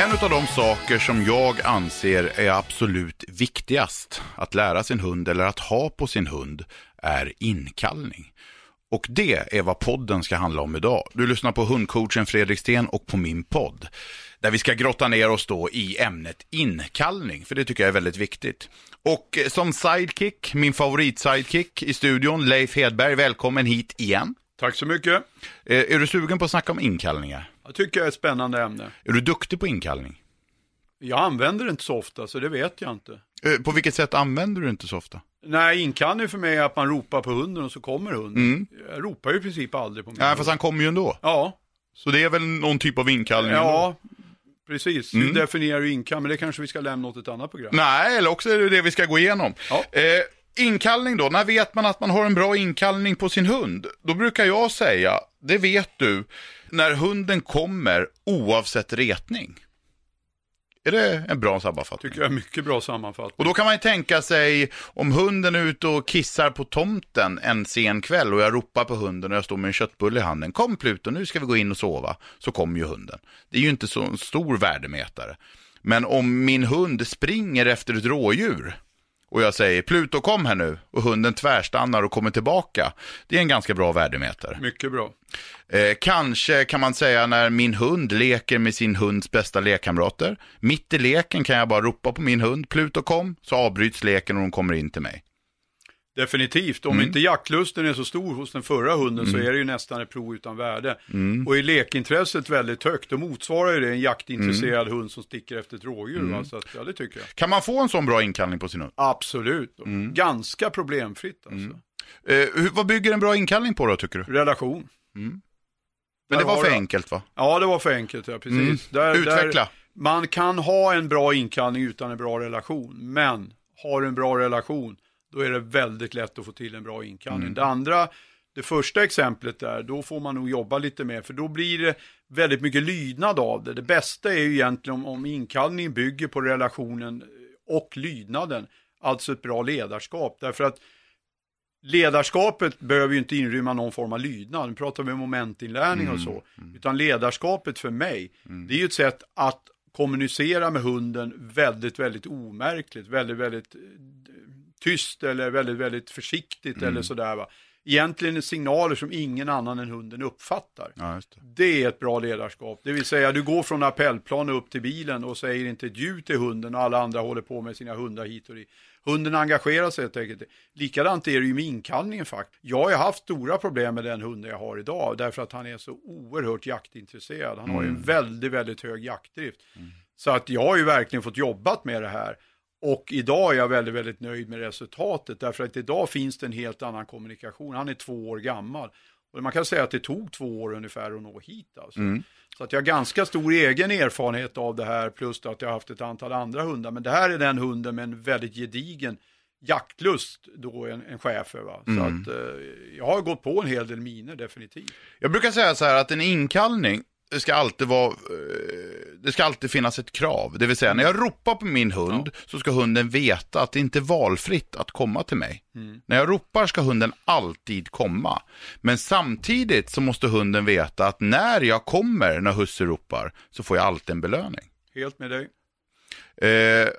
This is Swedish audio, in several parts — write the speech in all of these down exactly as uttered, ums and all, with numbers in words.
En av de saker som jag anser är absolut viktigast att lära sin hund eller att ha på sin hund är inkallning. Och det är vad podden ska handla om idag. Du lyssnar på hundcoachen Fredrik Sten och på min podd. Där vi ska grotta ner oss då i ämnet inkallning, för det tycker jag är väldigt viktigt. Och som sidekick, min favorit sidekick i studion, Leif Hedberg, välkommen hit igen. Tack så mycket. Är du sugen på att snacka om inkallningar? Jag tycker det är ett spännande ämne. Är du duktig på inkallning? Jag använder det inte så ofta, så det vet jag inte. På vilket sätt använder du inte så ofta? Nej, inkallning för mig är att man ropar på hunden och så kommer hunden. Mm. Jag ropar ju i princip aldrig på mig. Nej, fast han kommer ju ändå. Ja. Så det är väl någon typ av inkallning? Ja, ändå. Precis. Mm. Du definierar ju inkallning, men det kanske vi ska lämna åt ett annat program. Nej, eller också är det det vi ska gå igenom. Ja. Eh, Inkallning då, när vet man att man har en bra inkallning på sin hund? Då brukar jag säga, det vet du, när hunden kommer oavsett retning. Är det en bra sammanfattning? Tycker jag är mycket bra sammanfattning. Och då kan man ju tänka sig, om hunden är ute och kissar på tomten en sen kväll och jag ropar på hunden och jag står med en köttbulle i handen. Kom Pluto, nu ska vi gå in och sova. Så kommer ju hunden. Det är ju inte så en stor värdemätare. Men om min hund springer efter ett rådjur och jag säger, Pluto kom här nu, och hunden tvärstannar och kommer tillbaka. Det är en ganska bra värdemätare. Mycket bra. Eh, kanske kan man säga när min hund leker med sin hunds bästa lekkamrater. Mitt i leken kan jag bara ropa på min hund, Pluto kom, så avbryts leken och hon kommer in till mig. Definitivt. Om mm. inte jaktlusten är så stor hos den förra hunden mm. så är det ju nästan ett prov utan värde. Mm. Och i lekintresset väldigt högt. Då motsvarar ju det en jaktintresserad mm. hund som sticker efter ett rådjur. Mm. Va? Så att, ja, det tycker jag. Kan man få en sån bra inkallning på sin hund? Absolut. Mm. Ganska problemfritt alltså. Mm. Eh, vad bygger en bra inkallning på då tycker du? Relation. Mm. Men det var, var för det. enkelt va? Ja, det var för enkelt. Ja, precis. Mm. Där, Utveckla. Där man kan ha en bra inkallning utan en bra relation. Men har en bra relation, då är det väldigt lätt att få till en bra inkallning. Mm. Det andra, det första exemplet där, då får man nog jobba lite mer. För då blir det väldigt mycket lydnad av det. Det bästa är ju egentligen om, om inkallningen bygger på relationen och lydnaden. Alltså ett bra ledarskap. Därför att ledarskapet behöver ju inte inrymma någon form av lydnad. Nu pratar vi om momentinlärning mm. och så. Utan ledarskapet för mig, mm. det är ju ett sätt att kommunicera med hunden väldigt, väldigt omärkligt. Väldigt, väldigt tyst eller väldigt, väldigt försiktigt mm. eller sådär va. Egentligen signaler som ingen annan än hunden uppfattar. Ja, just det. Det är ett bra ledarskap. Det vill säga du går från appellplanen upp till bilen och säger inte ett ljud till hunden och alla andra håller på med sina hundar hit och dit. Hunden engagerar sig helt enkelt. Likadant är det ju med inkallningen faktiskt. Jag har haft stora problem med den hunden jag har idag därför att han är så oerhört jaktintresserad. Han mm. har ju en väldigt, väldigt hög jaktdrift. Mm. Så att jag har ju verkligen fått jobbat med det här. Och idag är jag väldigt, väldigt nöjd med resultatet. Därför att idag finns det en helt annan kommunikation. Han är två år gammal. Och man kan säga att det tog två år ungefär att nå hit. Alltså. Mm. Så att jag har ganska stor egen erfarenhet av det här. Plus att jag har haft ett antal andra hundar. Men det här är den hunden med en väldigt gedigen jaktlust. Då en, en chefer va. Så mm. att eh, jag har gått på en hel del miner definitivt. Jag brukar säga så här att en inkallning. Det ska alltid vara, det ska alltid finnas ett krav. Det vill säga, när jag ropar på min hund ja. så ska hunden veta att det inte är valfritt att komma till mig. Mm. När jag ropar ska hunden alltid komma. Men samtidigt så måste hunden veta att när jag kommer, när husse ropar, så får jag alltid en belöning. Helt med dig. Eh,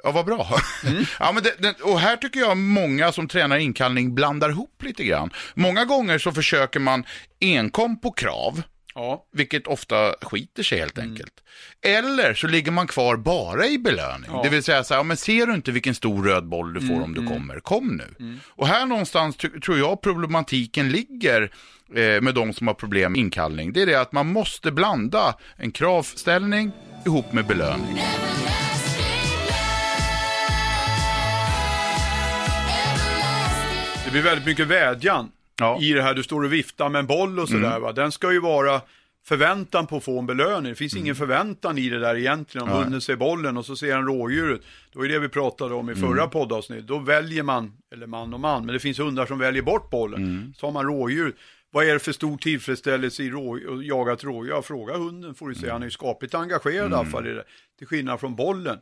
ja, vad bra. Mm. ja, men det, det, och här tycker jag många som tränar inkallning blandar ihop lite grann. Många gånger så försöker man enkom på krav. Ja. Vilket ofta skiter sig helt enkelt. Mm. Eller så ligger man kvar bara i belöning. Ja. Det vill säga så här, ja, men ser du inte vilken stor röd boll du får mm, om du mm. kommer? Kom nu. Mm. Och här någonstans t- tror jag problematiken ligger eh, med de som har problem med inkallning. Det är det att man måste blanda en kravställning ihop med belöning. Det blir väldigt mycket vädjan. Ja. I det här, du står och viftar med en boll och sådär mm. va. Den ska ju vara förväntan på att få en belöning. Det finns mm. ingen förväntan i det där egentligen. Om hunden ser bollen och så ser han rådjuret. Det var ju det vi pratade om i förra mm. poddavsnitt. Då väljer man, eller man och man, men det finns hundar som väljer bort bollen. Mm. Så har man rådjuret. Vad är det för stor tillfredsställelse i rå, jagat rådjur? Jag frågar hunden, får du säga. Han är ju skapligt engagerad mm. i alla fall i det. Till skillnad från bollen.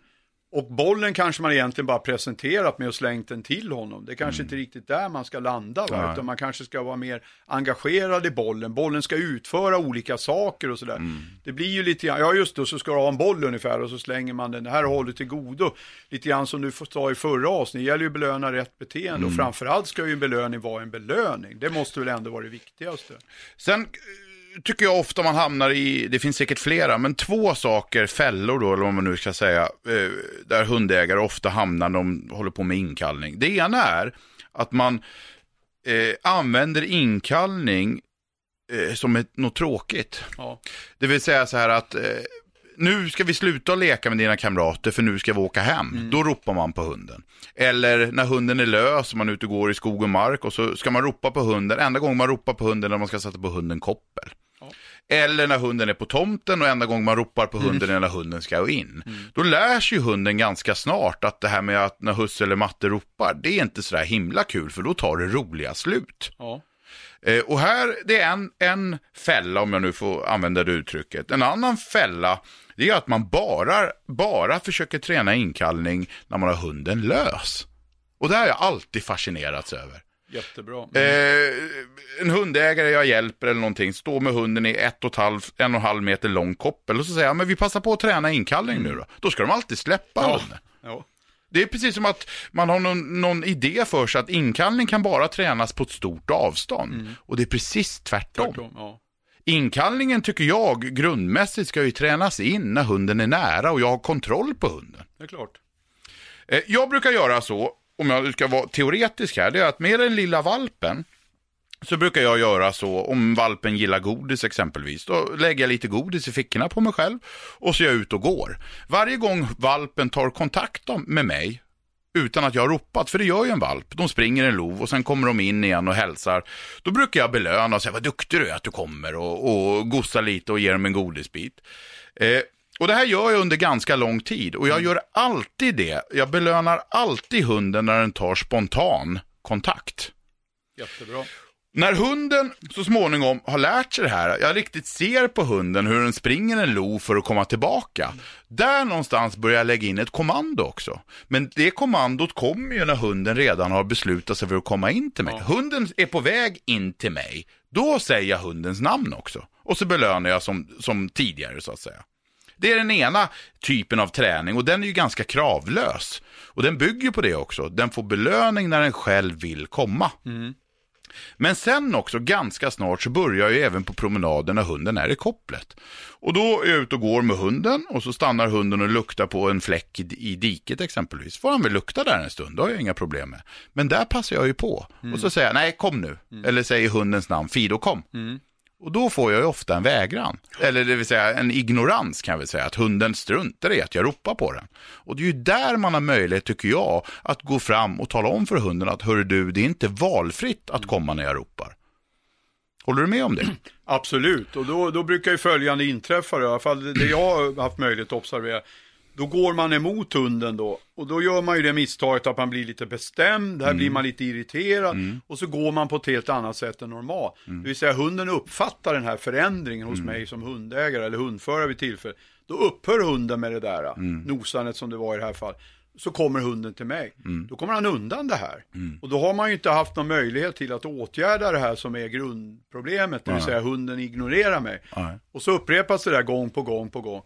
Och bollen kanske man egentligen bara presenterat med och slängt den till honom. Det är kanske mm. inte riktigt där man ska landa. Va? Utan man kanske ska vara mer engagerad i bollen. Bollen ska utföra olika saker och sådär. Mm. Det blir ju lite grann, ja just då så ska du ha en boll ungefär och så slänger man den. Det här håller till godo. Lite grann som du sa i förra avsnitt. Det gäller ju att belöna rätt beteende. Mm. Och framförallt ska ju en belöning vara en belöning. Det måste väl ändå vara det viktigaste. Sen tycker jag ofta man hamnar i, det finns säkert flera, men två saker, fällor då, eller vad man nu ska säga, där hundägare ofta hamnar när de håller på med inkallning. Det ena är att man eh, använder inkallning eh, som ett, något tråkigt. Ja. Det vill säga så här att eh, nu ska vi sluta leka med dina kamrater för nu ska vi åka hem. Mm. Då ropar man på hunden. Eller när hunden är lös och man är ute och går i skog och mark och så ska man ropa på hunden. Enda gången man ropar på hunden när man ska sätta på hunden koppel. Eller när hunden är på tomten och enda gång man ropar på hunden mm. när hunden ska in. Mm. Då lär sig ju hunden ganska snart att det här med att när husse eller matte ropar, det är inte så där himla kul för då tar det roliga slut. Ja. Eh, och här, det är en, en fälla om jag nu får använda det uttrycket. En annan fälla, det är att man bara, bara försöker träna inkallning när man har hunden lös. Och det här har jag alltid fascinerats över. Jättebra. Mm. Eh, en hundägare jag hjälper eller någonting står med hunden i ett och ett halv, en och en halv meter lång koppel och så säger jag, men vi passar på att träna inkallning nu då. Då ska de alltid släppa ja. hunden. Ja. Det är precis som att man har någon, någon idé för sig att inkallning kan bara tränas på ett stort avstånd. Mm. Och det är precis tvärtom. tvärtom ja. Inkallningen tycker jag grundmässigt ska ju tränas in när hunden är nära och jag har kontroll på hunden. Det är klart. Eh, jag brukar göra så, om jag ska vara teoretisk här, det är att med den lilla valpen så brukar jag göra så, om valpen gillar godis exempelvis, då lägger jag lite godis i fickorna på mig själv och så är jag ut och går. Varje gång valpen tar kontakt med mig utan att jag har ropat, för det gör ju en valp, de springer en lov och sen kommer de in igen och hälsar, då brukar jag belöna och säga vad duktig du är att du kommer och, och gossa lite och ge dem en godisbit. Eh, Och det här gör jag under ganska lång tid. Och jag gör alltid det. Jag belönar alltid hunden när den tar spontan kontakt. Jättebra. När hunden så småningom har lärt sig det här. Jag riktigt ser på hunden hur den springer en lo för att komma tillbaka. Mm. Där någonstans börjar jag lägga in ett kommando också. Men det kommandot kommer ju när hunden redan har beslutat sig för att komma in till mig. Ja. Hunden är på väg in till mig. Då säger jag hundens namn också. Och så belönar jag som, som tidigare så att säga. Det är den ena typen av träning och den är ju ganska kravlös. Och den bygger på det också. Den får belöning när den själv vill komma. Mm. Men sen också ganska snart så börjar jag ju även på promenaden när hunden är i kopplet. Och då är jag ute och går med hunden och så stannar hunden och luktar på en fläck i diket exempelvis. Får han väl lukta där en stund, då har jag inga problem med. Men där passar jag ju på. Mm. Och så säger jag, nej kom nu. Mm. Eller säger hundens namn, Fido kom. Mm. Och då får jag ju ofta en vägran. Eller det vill säga en ignorans kan vi säga. Att hunden struntar i att jag ropar på den. Och det är ju där man har möjlighet tycker jag. Att gå fram och tala om för hunden att hör du, det är inte valfritt att komma när jag ropar. Håller du med om det? Absolut. Och då, då brukar ju följande inträffa. I alla fall det jag har haft möjlighet att observera. Då går man emot hunden då. Och då gör man ju det misstaget att man blir lite bestämd. Här mm. blir man lite irriterad. Mm. Och så går man på ett helt annat sätt än normalt. Mm. Det vill säga hunden uppfattar den här förändringen hos mm. mig som hundägare eller hundförare vid tillfälle. Då upphör hunden med det där mm. nosandet som det var i det här fallet. Så kommer hunden till mig. Mm. Då kommer han undan det här. Mm. Och då har man ju inte haft någon möjlighet till att åtgärda det här som är grundproblemet. Det vill säga hunden ignorerar mig. Mm. Och så upprepas det där gång på gång på gång.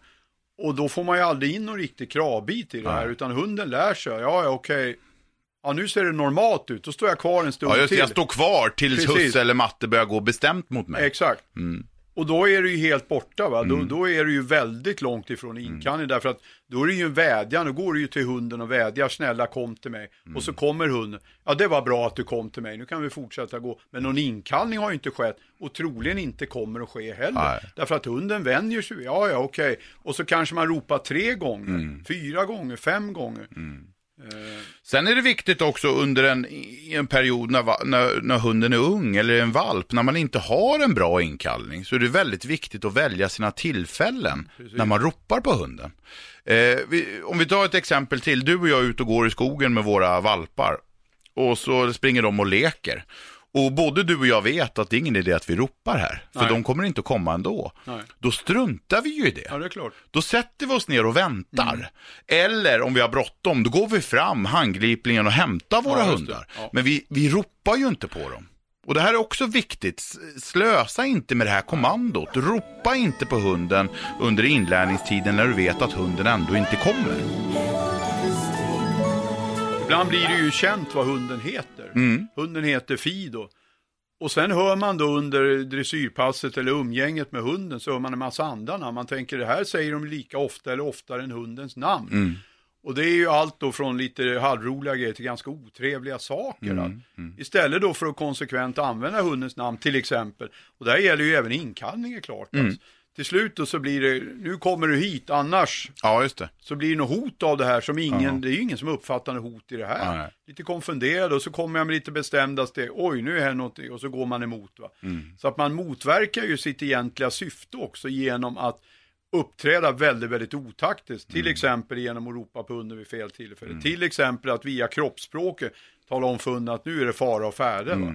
Och då får man ju aldrig in någon riktig kravbit i det här. Ja. Utan hunden lär sig. Ja, ja okej. Ja, nu ser det normalt ut. Då står jag kvar en stund till. Ja, just det. Jag står kvar tills husse eller matte börjar gå bestämt mot mig. Exakt. Mm. Och då är det ju helt borta. Va? Mm. Då, då är det ju väldigt långt ifrån inkallning. Mm. Därför att då är det ju en vädjan. Då går det ju till hunden och vädjar. Snälla, kom till mig. Mm. Och så kommer hunden. Ja, det var bra att du kom till mig. Nu kan vi fortsätta gå. Men någon inkallning har ju inte skett. Och troligen inte kommer att ske heller. Nej. Därför att hunden vänjer sig. Ja, ja, okej. Och så kanske man ropar tre gånger. Mm. Fyra gånger, fem gånger. Mm. Sen är det viktigt också under en, en period när, när, när hunden är ung eller en valp, när man inte har en bra inkallning, så är det väldigt viktigt att välja sina tillfällen. Precis. När man ropar på hunden. Eh, vi, om vi tar ett exempel till, du och jag är ute och går i skogen med våra valpar och så springer de och leker. Och både du och jag vet att det är ingen idé att vi ropar här. För nej, de kommer inte att komma ändå. Nej. Då struntar vi ju i det. Ja, det är klart. Då sätter vi oss ner och väntar. Mm. Eller om vi har bråttom, då går vi fram handgripligen och hämtar våra ja, hundar. Ja. Men vi, vi ropar ju inte på dem. Och det här är också viktigt. Slösa inte med det här kommandot. Ropa inte på hunden under inlärningstiden när du vet att hunden ändå inte kommer. Ibland blir det ju känt vad hunden heter. Mm. Hunden heter Fido. Och sen hör man då under dressyrpasset eller umgänget med hunden, så hör man en massa andarna. Man tänker, det här säger de lika ofta eller oftare än hundens namn. Mm. Och det är ju allt då från lite halvroliga grejer till ganska otrevliga saker. Mm. Mm. Istället då för att konsekvent använda hundens namn till exempel. Och där gäller ju även inkallningar klart. Mm. Alltså. Till slut då så blir det, nu kommer du hit, annars ja, just det. Så blir det något hot av det här som ingen, uh-huh. det är ju ingen som uppfattar något hot i det här. Uh-huh. Lite konfunderad och så kommer jag med lite bestämda steg, oj nu är här något, och så går man emot va. Mm. Så att man motverkar ju sitt egentliga syfte också genom att uppträda väldigt, väldigt otaktiskt. Till mm. exempel genom att ropa på hunden vid fel tillfälle. Mm. Till exempel att via kroppsspråket tala om för hunden att nu är det fara och färde mm. va.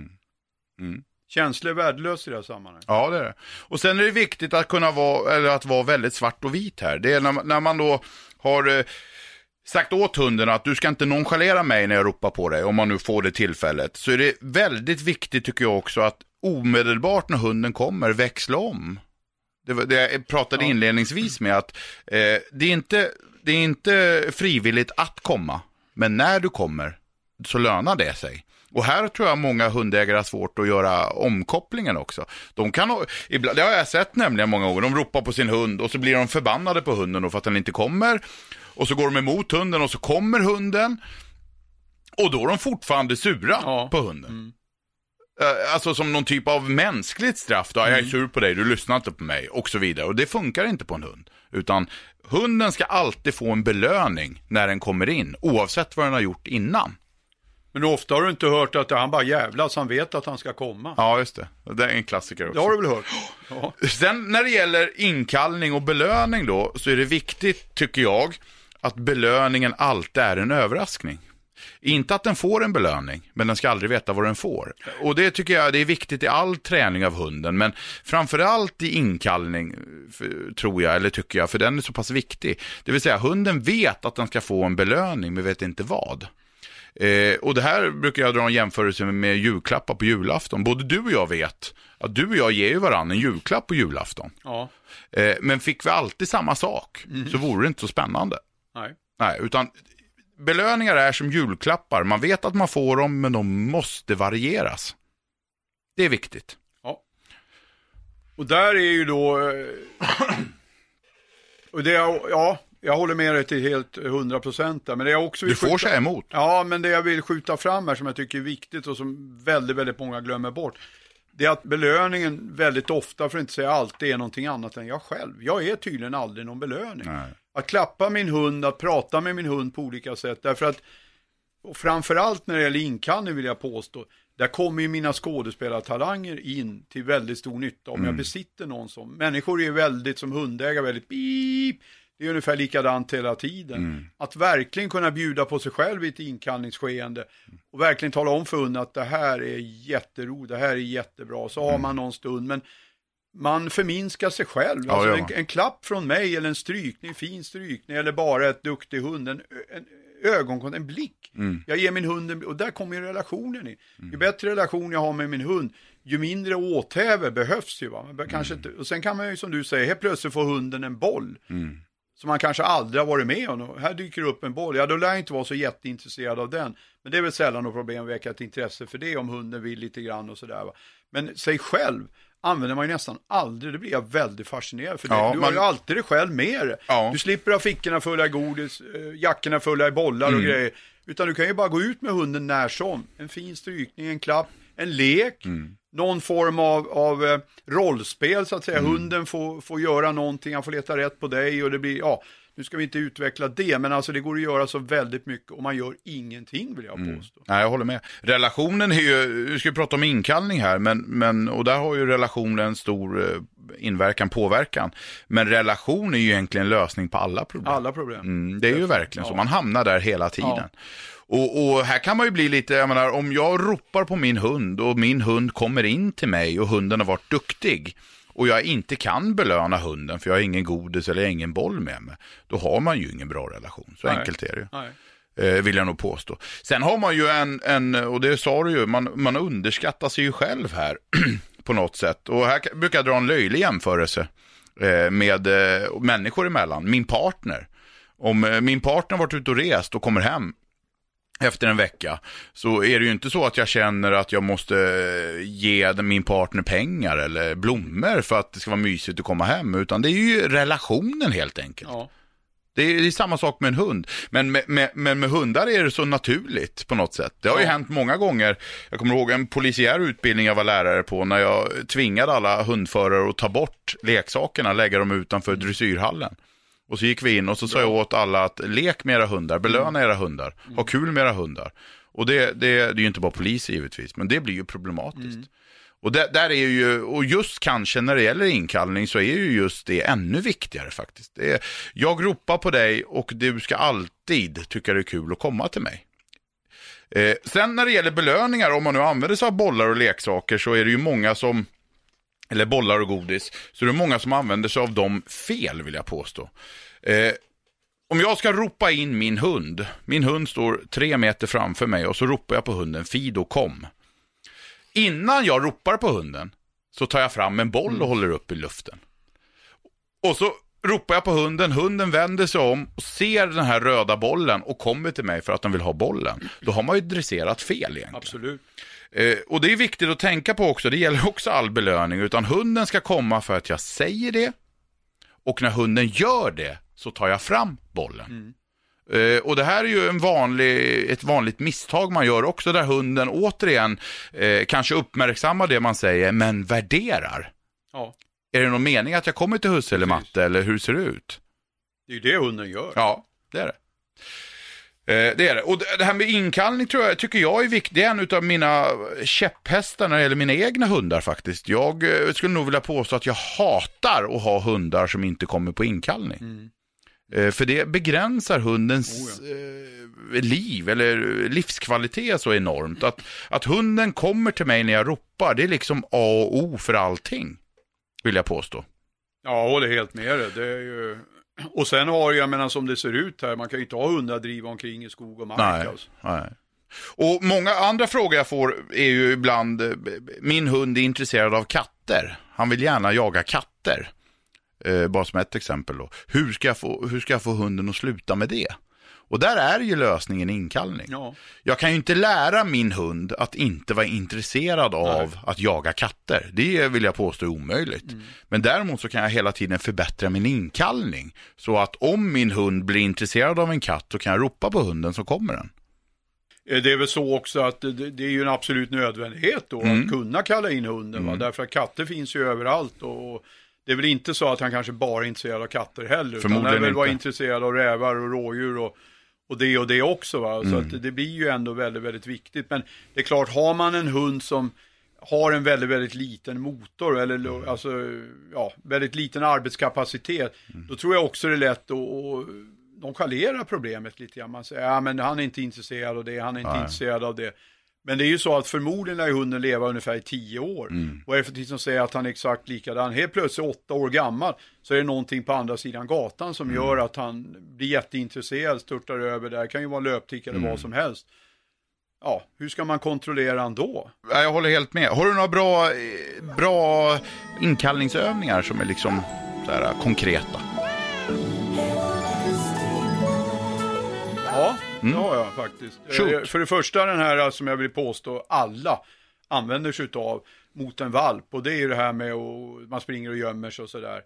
Mm. Känslor är värdelös i det här sammanhanget. Ja, det är det. Och sen är det viktigt att kunna vara, eller att vara väldigt svart och vit här. Det är när, när man då har eh, sagt åt hunden att du ska inte nonchalera mig när jag ropar på dig, om man nu får det tillfället. Så är det väldigt viktigt tycker jag också att omedelbart när hunden kommer växla om. Det, det jag pratade ja. inledningsvis med att eh, det är inte, det är inte frivilligt att komma, men när du kommer så lönar det sig. Och här tror jag många hundägare har svårt att göra omkopplingen också. De kan, ibland, det har jag sett nämligen många gånger, de ropar på sin hund och så blir de förbannade på hunden för att den inte kommer. Och så går de emot hunden och så kommer hunden. Och då är de fortfarande sura ja. på hunden. Mm. Alltså som någon typ av mänskligt straff då, mm. jag är sur på dig, du lyssnar inte på mig och så vidare. Och det funkar inte på en hund. Utan hunden ska alltid få en belöning när den kommer in, oavsett vad den har gjort innan. Men ofta har du inte hört att han bara jävlas, han vet att han ska komma. Ja, just det. Det är en klassiker också. Det har du väl hört? Ja. Sen när det gäller inkallning och belöning då, så är det viktigt, tycker jag, att belöningen alltid är en överraskning. Inte att den får en belöning, men den ska aldrig veta vad den får. Och det tycker jag det är viktigt i all träning av hunden, men framförallt i inkallning tror jag, eller tycker jag, för den är så pass viktig. Det vill säga, hunden vet att den ska få en belöning, men vet inte vad. Eh, och det här brukar jag dra en jämförelse med julklappar på julafton. Både du och jag vet att du och jag ger ju varann en julklapp på julafton. Ja. Eh, men fick vi alltid samma sak mm. så vore det inte så spännande. Nej. Nej, utan belöningar är som julklappar. Man vet att man får dem, men de måste varieras. Det är viktigt. Ja. Och där är ju då... och det är, ja... Jag håller med dig till helt hundra procent. Du får sig emot. Ja, men det jag vill skjuta fram här som jag tycker är viktigt och som väldigt, väldigt många glömmer bort, det är att belöningen väldigt ofta, för att inte säga alltid, är någonting annat än jag själv. Jag är tydligen aldrig någon belöning. Nej. Att klappa min hund, att prata med min hund på olika sätt. Därför att, och framförallt när det gäller inkallning vill jag påstå, där kommer ju mina skådespelartalanger in till väldigt stor nytta om mm. jag besitter någon som. Människor är väldigt, som hundägare, väldigt beep. Det är ungefär likadant hela tiden. Mm. Att verkligen kunna bjuda på sig själv i ett inkallningsskeende. Och verkligen tala om för hunden att det här är jätteroligt, det här är jättebra. Så mm. har man någon stund. Men man förminskar sig själv. Ja, alltså ja. En, en klapp från mig eller en strykning, en fin strykning. Eller bara ett duktig hund. En, en ögonkon, en blick. Mm. Jag ger min hund en, och där kommer ju relationen in. Mm. Ju bättre relation jag har med min hund, ju mindre åthäve behövs ju. Va? Man kanske mm. inte, och sen kan man ju, som du säger, helt plötsligt får hunden en boll. Mm. Som man kanske aldrig har varit med om. Här dyker upp en boll. Ja, då lär jag inte vara så jätteintresserad av den. Men det är väl sällan något problem att väcka ett intresse för det om hunden vill lite grann och sådär. Men sig själv använder man ju nästan aldrig. Det blir jag väldigt fascinerad för. Ja, du har man... ju alltid dig själv med det. Ja. Du slipper ha fickorna fulla i godis, jackorna fulla i bollar mm. och grejer. Utan du kan ju bara gå ut med hunden när som. En fin strykning, en klapp, en lek. Mm. Någon form av, av rollspel så att säga. Mm. Hunden får, får göra någonting, han får leta rätt på dig och det blir, ja, Nu ska vi inte utveckla det, men alltså det går att göra så väldigt mycket och man gör ingenting, vill jag påstå. Mm. Nej, jag håller med. Relationen är ju, vi ska ju prata om inkallning här, men, men, och där har ju relationen en stor inverkan, påverkan. Men relation är ju egentligen en lösning på alla problem. Alla problem. Mm, det är ju verkligen ja. så, man hamnar där hela tiden. Ja. Och, och här kan man ju bli lite, jag menar, om jag ropar på min hund och min hund kommer in till mig och hunden har varit duktig. Och jag inte kan belöna hunden för jag har ingen godis eller ingen boll med mig. Då har man ju ingen bra relation. Så Nej. enkelt är det ju. Nej. Eh, vill jag nog påstå. Sen har man ju en, en och det sa du ju, man, man underskattar sig ju själv här på något sätt. Och här brukar jag dra en löjlig jämförelse eh, med eh, människor emellan. Min partner. Om eh, min partner varit ute och rest och kommer hem efter en vecka så är det ju inte så att jag känner att jag måste ge min partner pengar eller blommor för att det ska vara mysigt att komma hem, utan det är ju relationen helt enkelt. Ja. Det är, det är samma sak med en hund, men med, med, men med hundar är det så naturligt på något sätt. Det har ju ja. hänt många gånger. Jag kommer ihåg en polisiär utbildning jag var lärare på när jag tvingade alla hundförare att ta bort leksakerna, lägga dem utanför dressyrhallen. Och så gick vi in och så sa jag åt alla att lek med era hundar, belöna era hundar, ha kul med era hundar. Och det, det, det är ju inte bara polis givetvis, men det blir ju problematiskt. Mm. Och, det, där är ju, och just kanske när det gäller inkallning så är ju just det ännu viktigare faktiskt. Det är, jag ropar på dig och du ska alltid tycka det är kul att komma till mig. Eh, sen när det gäller belöningar, om man nu använder sig av bollar och leksaker så är det ju många som... eller bollar och godis, så det är många som använder sig av dem fel, vill jag påstå. Eh, om jag ska ropa in min hund, min hund står tre meter framför mig och så ropar jag på hunden, Fido kom. Innan jag ropar på hunden så tar jag fram en boll och mm. håller upp i luften. Och så ropar jag på hunden, hunden vänder sig om och ser den här röda bollen och kommer till mig för att den vill ha bollen. Då har man ju dresserat fel egentligen. Absolut. Eh, och det är viktigt att tänka på också, det gäller också all belöning, utan hunden ska komma för att jag säger det, och när hunden gör det så tar jag fram bollen. Mm. Eh, och det här är ju en vanlig, ett vanligt misstag man gör också, där hunden återigen eh, kanske uppmärksammar det man säger men värderar. Ja. Är det någon mening att jag kommer till husse eller matte, eller hur ser det ut? Det är ju det hunden gör. Ja, det är det. Det är det. Och det här med inkallning tror jag, tycker jag är viktigt. Det är en av mina käpphästar när det gäller mina egna hundar faktiskt. Jag skulle nog vilja påstå att jag hatar att ha hundar som inte kommer på inkallning. Mm. För det begränsar hundens oh ja. liv eller livskvalitet så enormt. Att, att hunden kommer till mig när jag ropar, det är liksom A och O för allting, vill jag påstå. Ja, och det är helt med det. Det är ju... Och sen har jag, menar som det ser ut här, man kan ju inte ha hundar driva omkring i skog och mark. Nej, alltså. nej. Och många andra frågor jag får är ju ibland, min hund är intresserad av katter. Han vill gärna jaga katter. Eh, bara som ett exempel då. Hur ska jag få, hur ska jag få hunden att sluta med det? Och där är ju lösningen inkallning. Ja. Jag kan ju inte lära min hund att inte vara intresserad av Nej. att jaga katter. Det vill jag påstå är omöjligt. Mm. Men däremot så kan jag hela tiden förbättra min inkallning. Så att om min hund blir intresserad av en katt så kan jag ropa på hunden så kommer den. Det är väl så också att det, det är ju en absolut nödvändighet då mm. att kunna kalla in hunden. Mm. Va? Därför att katter finns ju överallt och... Det är väl inte så att han kanske bara är intresserad av katter heller. Utan han är väl vara intresserad av rävar och rådjur och, och det och det också. Va? Mm. Så att det blir ju ändå väldigt, väldigt viktigt. Men det är klart, har man en hund som har en väldigt, väldigt liten motor eller mm. alltså, ja, väldigt liten arbetskapacitet. Mm. Då tror jag också det är lätt att, att nonchalera problemet lite grann. Man säger, ja men han är inte intresserad av det, han är inte Nej. intresserad av det. Men det är ju så att förmodligen lär hunden leva ungefär i tio år. Mm. Och efter tid som säger att han är exakt likadan, helt plötsligt åtta år gammal, så är det någonting på andra sidan gatan som mm. gör att han blir jätteintresserad, störtar över. Det här kan ju vara löptick eller mm. vad som helst. Ja, hur ska man kontrollera han då? Jag håller helt med. Har du några bra, bra inkallningsövningar som är liksom så här konkreta? Ja. Mm. Ja, ja, faktiskt. Shoot. För det första, den här som jag vill påstå alla använder sig av mot en valp, och det är ju det här med att man springer och gömmer sig och sådär.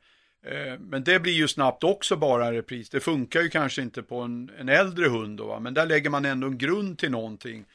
Men det blir ju snabbt också bara en repris. Det funkar ju kanske inte på en, en äldre hund då, va? Men där lägger man ändå en grund till någonting.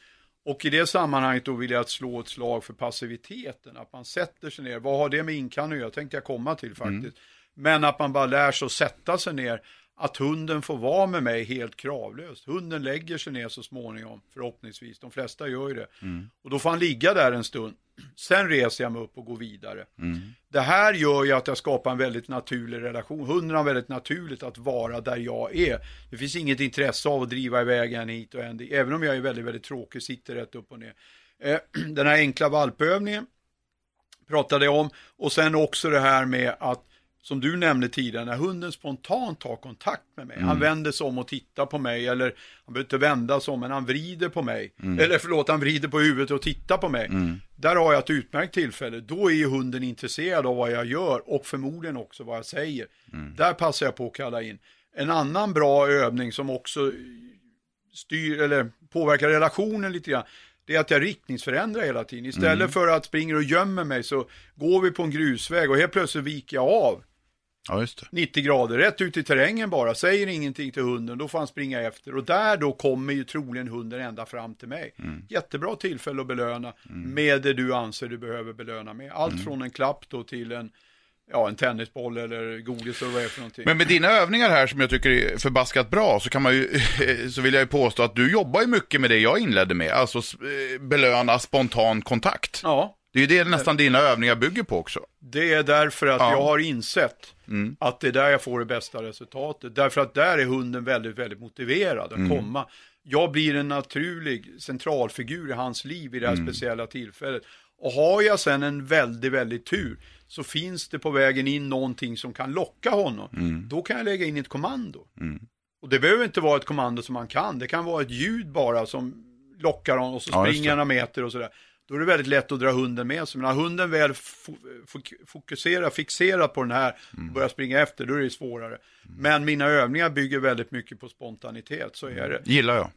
Och i det sammanhanget då vill jag att slå ett slag för passiviteten, att man sätter sig ner. Vad har det med inkallning? Jag tänkte jag komma till faktiskt. Mm. Men att man bara lär sig att sätta sig ner. att hunden får vara med mig helt kravlöst. Hunden lägger sig ner så småningom, förhoppningsvis. De flesta gör ju det. Mm. Och då får han ligga där en stund. Sen reser jag mig upp och går vidare. Mm. Det här gör ju att jag skapar en väldigt naturlig relation. Hunden har väldigt naturligt att vara där jag är. Det finns inget intresse av att driva iväg en hit och en dit. Även om jag är väldigt, väldigt tråkig, sitter rätt upp och ner. Eh, den här enkla valpövningen pratade jag om. Och sen också det här med att, som du nämnde tidigare, när hunden spontant tar kontakt med mig. Mm. Han vänder sig om och tittar på mig. Eller han behöver inte vända sig om, men han vrider på mig. Mm. Eller förlåt, han vrider på huvudet och tittar på mig. Mm. Där har jag ett utmärkt tillfälle. Då är ju hunden intresserad av vad jag gör. Och förmodligen också vad jag säger. Mm. Där passar jag på att kalla in. En annan bra övning som också styr eller påverkar relationen lite grann. Det är att jag riktningsförändrar hela tiden. Istället mm. för att springa och gömma mig så går vi på en grusväg. Och helt plötsligt viker jag av. Ja, just det. nittio grader, rätt ut i terrängen bara, säger ingenting till hunden, då får han springa efter. Och där då kommer ju troligen hunden ända fram till mig. Mm. Jättebra tillfälle att belöna mm. med det du anser du behöver belöna med. Allt mm. från en klapp då till en, ja, en tennisboll eller godis eller vad är för någonting. Men med dina övningar här som jag tycker är förbaskat bra, så kan man ju, så vill jag ju påstå att du jobbar ju mycket med det jag inledde med. Alltså belöna spontan kontakt. Ja. Det är ju det nästan dina övningar bygger på också. Det är därför att ja. jag har insett mm. att det är där jag får det bästa resultatet. Därför att där är hunden väldigt, väldigt motiverad att mm. komma. Jag blir en naturlig centralfigur i hans liv i det här mm. speciella tillfället. Och har jag sen en väldigt, väldigt tur, så finns det på vägen in någonting som kan locka honom. Mm. Då kan jag lägga in ett kommando. Mm. Och det behöver inte vara ett kommando som man kan. Det kan vara ett ljud bara som lockar honom och så ja, springer han några meter och sådär. Då är det väldigt lätt att dra hunden med sig. Men när hunden väl fokuserar, fixerar på den här och börjar springa efter, då är det svårare. Men mina övningar bygger väldigt mycket på spontanitet, så är det. Gillar jag.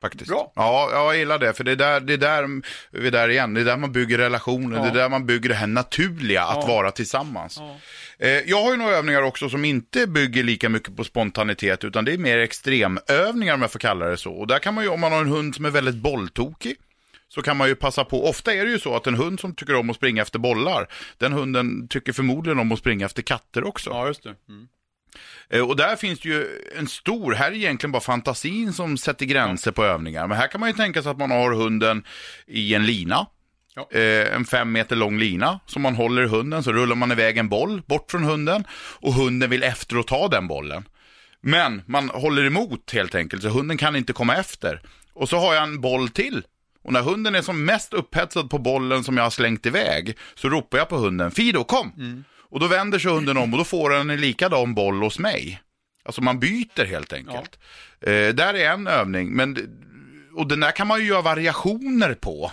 Faktiskt. Bra. Ja, jag gillar det, för det är där, det är där vi är där igen, det är där man bygger relationer, ja. det är där man bygger det här naturliga att ja. vara tillsammans. Ja. Eh, jag har ju några övningar också som inte bygger lika mycket på spontanitet, utan det är mer extremövningar om jag får kalla det så. Och där kan man ju, om man har en hund som är väldigt bolltokig, så kan man ju passa på. Ofta är det ju så att en hund som tycker om att springa efter bollar, den hunden tycker förmodligen om att springa efter katter också. Ja, just det. Mm. Och där finns det ju en stor, här är egentligen bara fantasin som sätter gränser på övningar. Men här kan man ju tänka sig att man har hunden i en lina, ja. en fem meter lång lina som man håller i hunden, så rullar man iväg en boll bort från hunden och hunden vill efter och ta den bollen. Men man håller emot helt enkelt, så hunden kan inte komma efter. Och så har jag en boll till. Och när hunden är som mest upphetsad på bollen som jag har slängt iväg, så ropar jag på hunden, Fido, kom! Mm. Och då vänder sig hunden om och då får den en likadan boll hos mig. Alltså man byter helt enkelt. Ja. Eh, där är en övning. Men, och den där kan man ju göra variationer på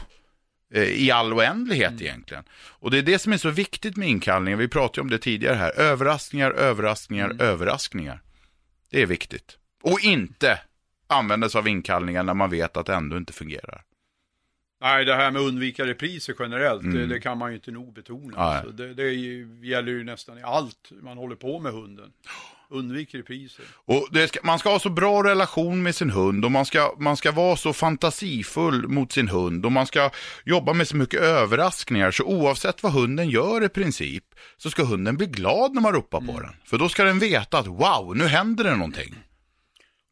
eh, i all oändlighet mm. egentligen. Och det är det som är så viktigt med inkallningen. Vi pratade ju om det tidigare här. Överraskningar, överraskningar, mm. överraskningar. Det är viktigt. Och inte användas av inkallningar när man vet att det ändå inte fungerar. Nej, det här med undvika repriser generellt, mm. det, det kan man ju inte nog betona. Alltså. Det, det gäller ju nästan i allt man håller på med hunden. Undvik repriser. Och det ska, man ska ha så bra relation med sin hund, och man ska, man ska vara så fantasifull mot sin hund, och man ska jobba med så mycket överraskningar, så oavsett vad hunden gör i princip, så ska hunden bli glad när man ropar mm. på den. För då ska den veta att wow, nu händer det någonting.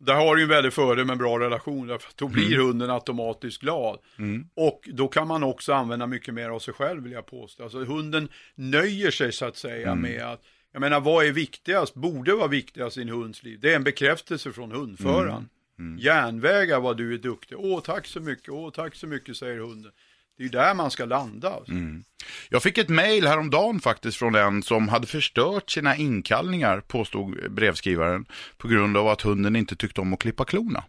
Där har du ju en väldigt fördel med en bra relation. Därför att då blir mm. hunden automatiskt glad. Mm. Och då kan man också använda mycket mer av sig själv, vill jag påstå. Alltså hunden nöjer sig så att säga mm. med att, jag menar, vad är viktigast? Borde vara viktigast i en hunds liv. Det är en bekräftelse från hundföraren. Mm. Mm. Järnvägar, vad du är duktig. Åh, tack så mycket. Åh, tack så mycket, säger hunden. Det är där man ska landa. Alltså. Mm. Jag fick ett mejl häromdagen faktiskt från en som hade förstört sina inkallningar, påstod brevskrivaren, på grund av att hunden inte tyckte om att klippa klorna.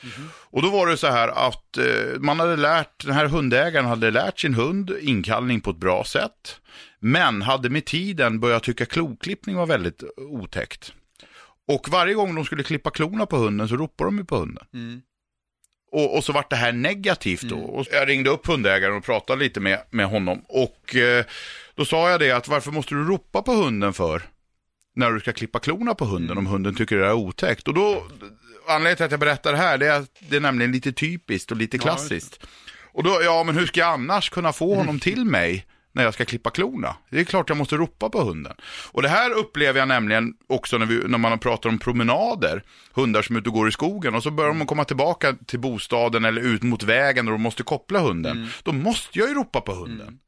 Mm-hmm. Och då var det så här att eh, man hade lärt, den här hundägaren hade lärt sin hund inkallning på ett bra sätt, men hade med tiden börjat tycka kloklippning var väldigt otäckt. Och varje gång de skulle klippa klorna på hunden så ropade de ju på hunden. Mm. Och, och så vart det här negativt då. Mm. Och jag ringde upp hundägaren och pratade lite med, med honom. Och eh, då sa jag det att varför måste du ropa på hunden för? När du ska klippa klorna på hunden mm. om hunden tycker det är otäckt. Och då, anledningen till att jag berättar det här, det är att det är nämligen lite typiskt och lite klassiskt. Ja, och då, ja men hur ska jag annars kunna få honom till mig? när jag ska klippa klorna. Det är klart jag måste ropa på hunden. Och det här upplever jag nämligen också när, vi, när man pratar om promenader. Hundar som ut och går i skogen och så börjar de komma tillbaka till bostaden eller ut mot vägen och de måste koppla hunden. Mm. Då måste jag ju ropa på hunden. Mm.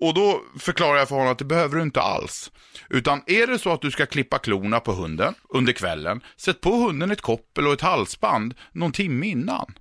Och då förklarar jag för honom att det behöver du inte alls. Utan är det så att du ska klippa klorna på hunden under kvällen, sätt på hunden ett koppel och ett halsband någon timme innan.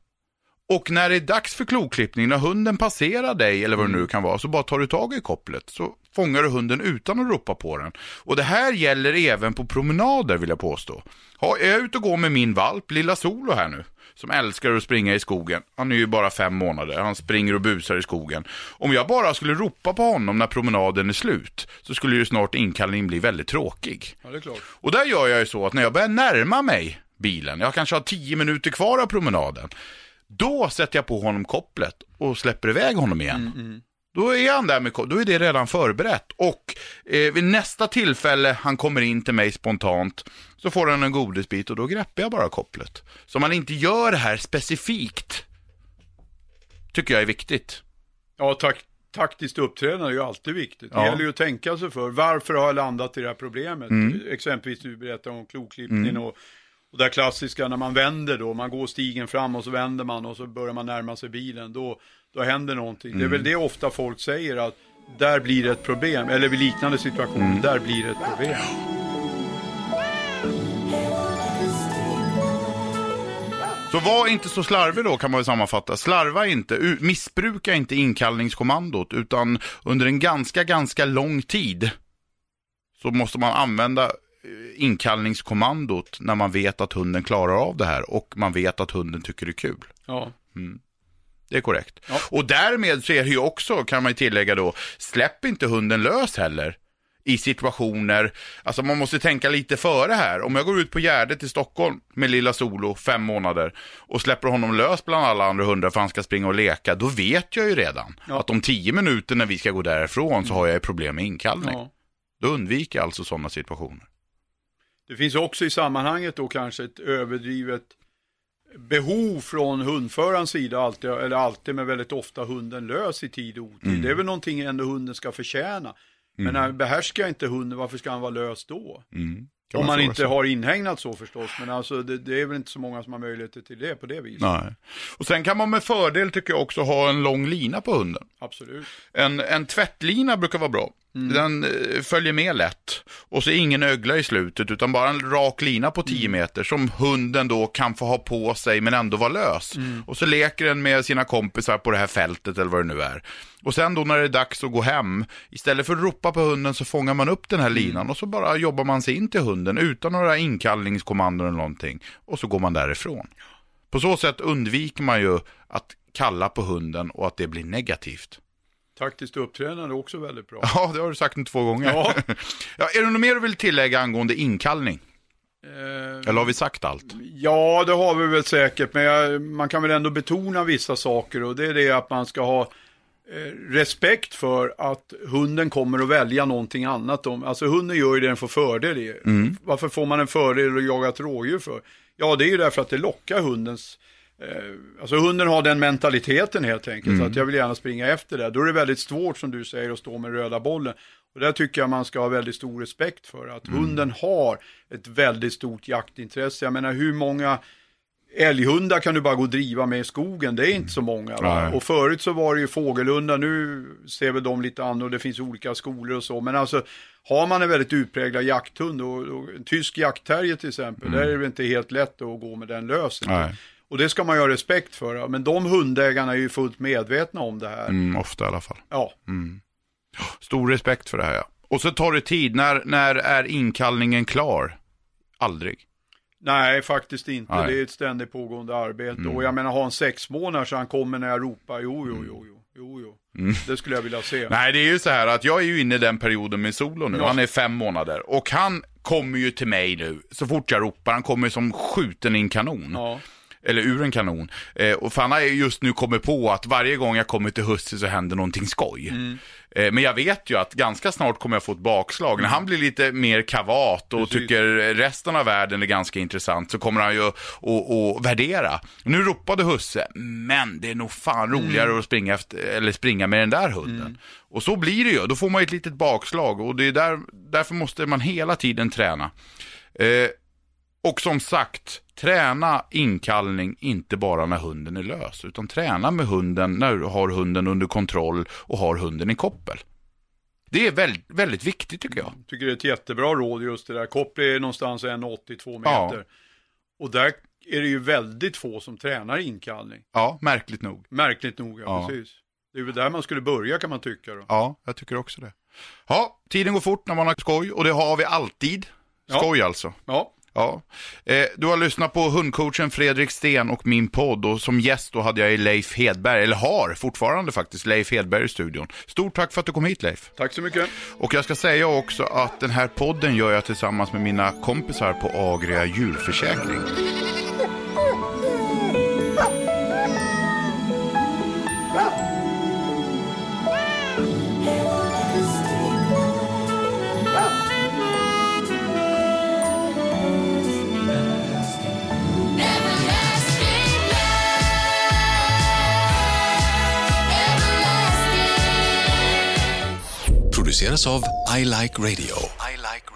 Och när det är dags för kloklippning, när hunden passerar dig eller vad det nu kan vara, så bara tar du tag i kopplet. Så fångar du hunden utan att ropa på den. Och det här gäller även på promenader, vill jag påstå. Ja, jag är ute och går med min valp, lilla Solo här nu, som älskar att springa i skogen. Han är ju bara fem månader, han springer och busar i skogen. Om jag bara skulle ropa på honom när promenaden är slut, så skulle ju snart inkallningen bli väldigt tråkig. Ja, det är klart. Och där gör jag ju så att när jag börjar närma mig bilen, jag kanske har tio minuter kvar av promenaden, då sätter jag på honom kopplet och släpper iväg honom igen. Mm, mm. Då är han där med, då är det redan förberett. Och eh, vid nästa tillfälle han kommer in till mig spontant, så får han en godisbit och då greppar jag bara kopplet. Så man inte gör det här specifikt, tycker jag är viktigt. Ja, tack. Taktiskt uppträdande är ju alltid viktigt. Det ja. gäller ju att tänka sig för. Varför har jag landat i det här problemet? Mm. Exempelvis du berättar om klokklippningen mm. och Och det klassiska när man vänder då, man går stigen fram och så vänder man och så börjar man närma sig bilen, då, då händer någonting. Mm. Det är väl det ofta folk säger, att där blir det ett problem, eller vid liknande situationer, mm. där blir det ett problem. Så var inte så slarvig då, kan man väl sammanfatta. Slarva inte, missbruka inte inkallningskommandot, utan under en ganska, ganska lång tid så måste man använda inkallningskommandot när man vet att hunden klarar av det här och man vet att hunden tycker det är kul. Ja. Mm. Det är korrekt. Ja. Och därmed så är det ju också, kan man tillägga då, släpp inte hunden lös heller i situationer, alltså man måste tänka lite före här. Om jag går ut på Gärdet i Stockholm med lilla Solo, fem månader, och släpper honom lös bland alla andra hundar för han ska springa och leka, då vet jag ju redan ja. att om tio minuter när vi ska gå därifrån så har jag ett problem med inkallning. Ja. Då undviker jag alltså sådana situationer. Det finns också i sammanhanget då kanske ett överdrivet behov från hundförarens sida alltid, eller alltid, men väldigt ofta hunden lös i tid och otid. Mm. Det är väl någonting ändå hunden ska förtjäna. Mm. Men behärskar inte hunden, varför ska han vara lös då? Mm. Om man inte så. har inhägnat så förstås, men alltså det, det är väl inte så många som har möjligheter till det på det viset. Nej. Och sen kan man med fördel, tycker jag, också ha en lång lina på hunden. Absolut. En, en tvättlina brukar vara bra. Mm. Den följer med lätt. Och så ingen ögla i slutet, utan bara en rak lina på tio mm. meter som hunden då kan få ha på sig men ändå vara lös. Mm. Och så leker den med sina kompisar på det här fältet eller vad det nu är. Och sen då när det är dags att gå hem, istället för att ropa på hunden så fångar man upp den här linan mm. och så bara jobbar man sig in till hunden utan några inkallningskommandon eller någonting. Och så går man därifrån. På så sätt undviker man ju att kalla på hunden och att det blir negativt. Taktiskt upptränande är också väldigt bra. Ja, det har du sagt nu två gånger. Ja. ja, är det något mer du vill tillägga angående inkallning? Eh, Eller har vi sagt allt? Ja, det har vi väl säkert. Men jag, man kan väl ändå betona vissa saker. Och det är det att man ska ha eh, respekt för att hunden kommer att välja någonting annat. Om, alltså hunden gör ju det den får fördel i. Mm. Varför får man en fördel att jaga ett rådjur för? Ja, det är ju därför att det lockar hundens... Alltså hunden har den mentaliteten helt enkelt, mm. så att jag vill gärna springa efter det. Då är det väldigt svårt, som du säger, att stå med röda bollen. Och där tycker jag man ska ha väldigt stor respekt för att mm. hunden har ett väldigt stort jaktintresse. Jag menar, hur många älghundar kan du bara gå och driva med i skogen? Det är inte så många. Va? Och förut så var det ju fågelhundar, nu ser vi dem lite annorlunda och det finns olika skolor och så. Men alltså, har man en väldigt utpräglad jakthund, och, och en tysk jaktterrier till exempel, mm. där är det inte helt lätt att gå med den lösen. Och det ska man ju ha respekt för. Men de hundägarna är ju fullt medvetna om det här. Mm, ofta i alla fall. Ja. Mm. Stor respekt för det här, ja. Och så tar det tid. När, när är inkallningen klar? Aldrig. Nej, faktiskt inte. Nej. Det är ett ständigt pågående arbete. Mm. Och jag menar, ha en sex månader så han kommer när jag ropar. Jo, jo, jo, jo. jo, jo. Mm. Det skulle jag vilja se. Nej, det är ju så här att jag är ju inne i den perioden med Solo nu. Ja. Han är fem månader. Och han kommer ju till mig nu. Så fort jag ropar, han kommer som skjuten i en kanon. Ja. eller ur en kanon. Eh, och Fanna har just nu kommit på att varje gång jag kommer till husse så händer någonting skoj. Mm. Eh, men jag vet ju att ganska snart kommer jag få ett bakslag. Mm. När han blir lite mer kavat och precis. Tycker resten av världen är ganska intressant, så kommer han ju att värdera. Nu ropade husse, men det är nog fan roligare mm. att springa, efter, eller springa med den där hunden. Mm. Och så blir det ju, då får man ett litet bakslag. Och det är där, därför måste man hela tiden träna. Eh, och som sagt, träna inkallning inte bara när hunden är lös, utan träna med hunden när du har hunden under kontroll och har hunden i koppel. Det är väldigt, väldigt viktigt tycker jag. Jag tycker det är ett jättebra råd just det där. Koppel är någonstans en åttiotvå meter. Ja. Och där är det ju väldigt få som tränar inkallning. Ja, märkligt nog. Märkligt nog, ja, ja. Precis. Det är väl där man skulle börja kan man tycka då. Ja, jag tycker också det. Ja, tiden går fort när man har skoj, och det har vi alltid. Skoj ja. Alltså. Ja. Ja. Eh, du har lyssnat på hundcoachen Fredrik Sten och min podd, och som gäst då hade jag Leif Hedberg, eller har fortfarande faktiskt Leif Hedberg i studion. Stort tack för att du kom hit, Leif. Tack så mycket. Och jag ska säga också att den här podden gör jag tillsammans med mina kompisar på Agria Djurförsäkring. Produceras av I Like Radio. I Like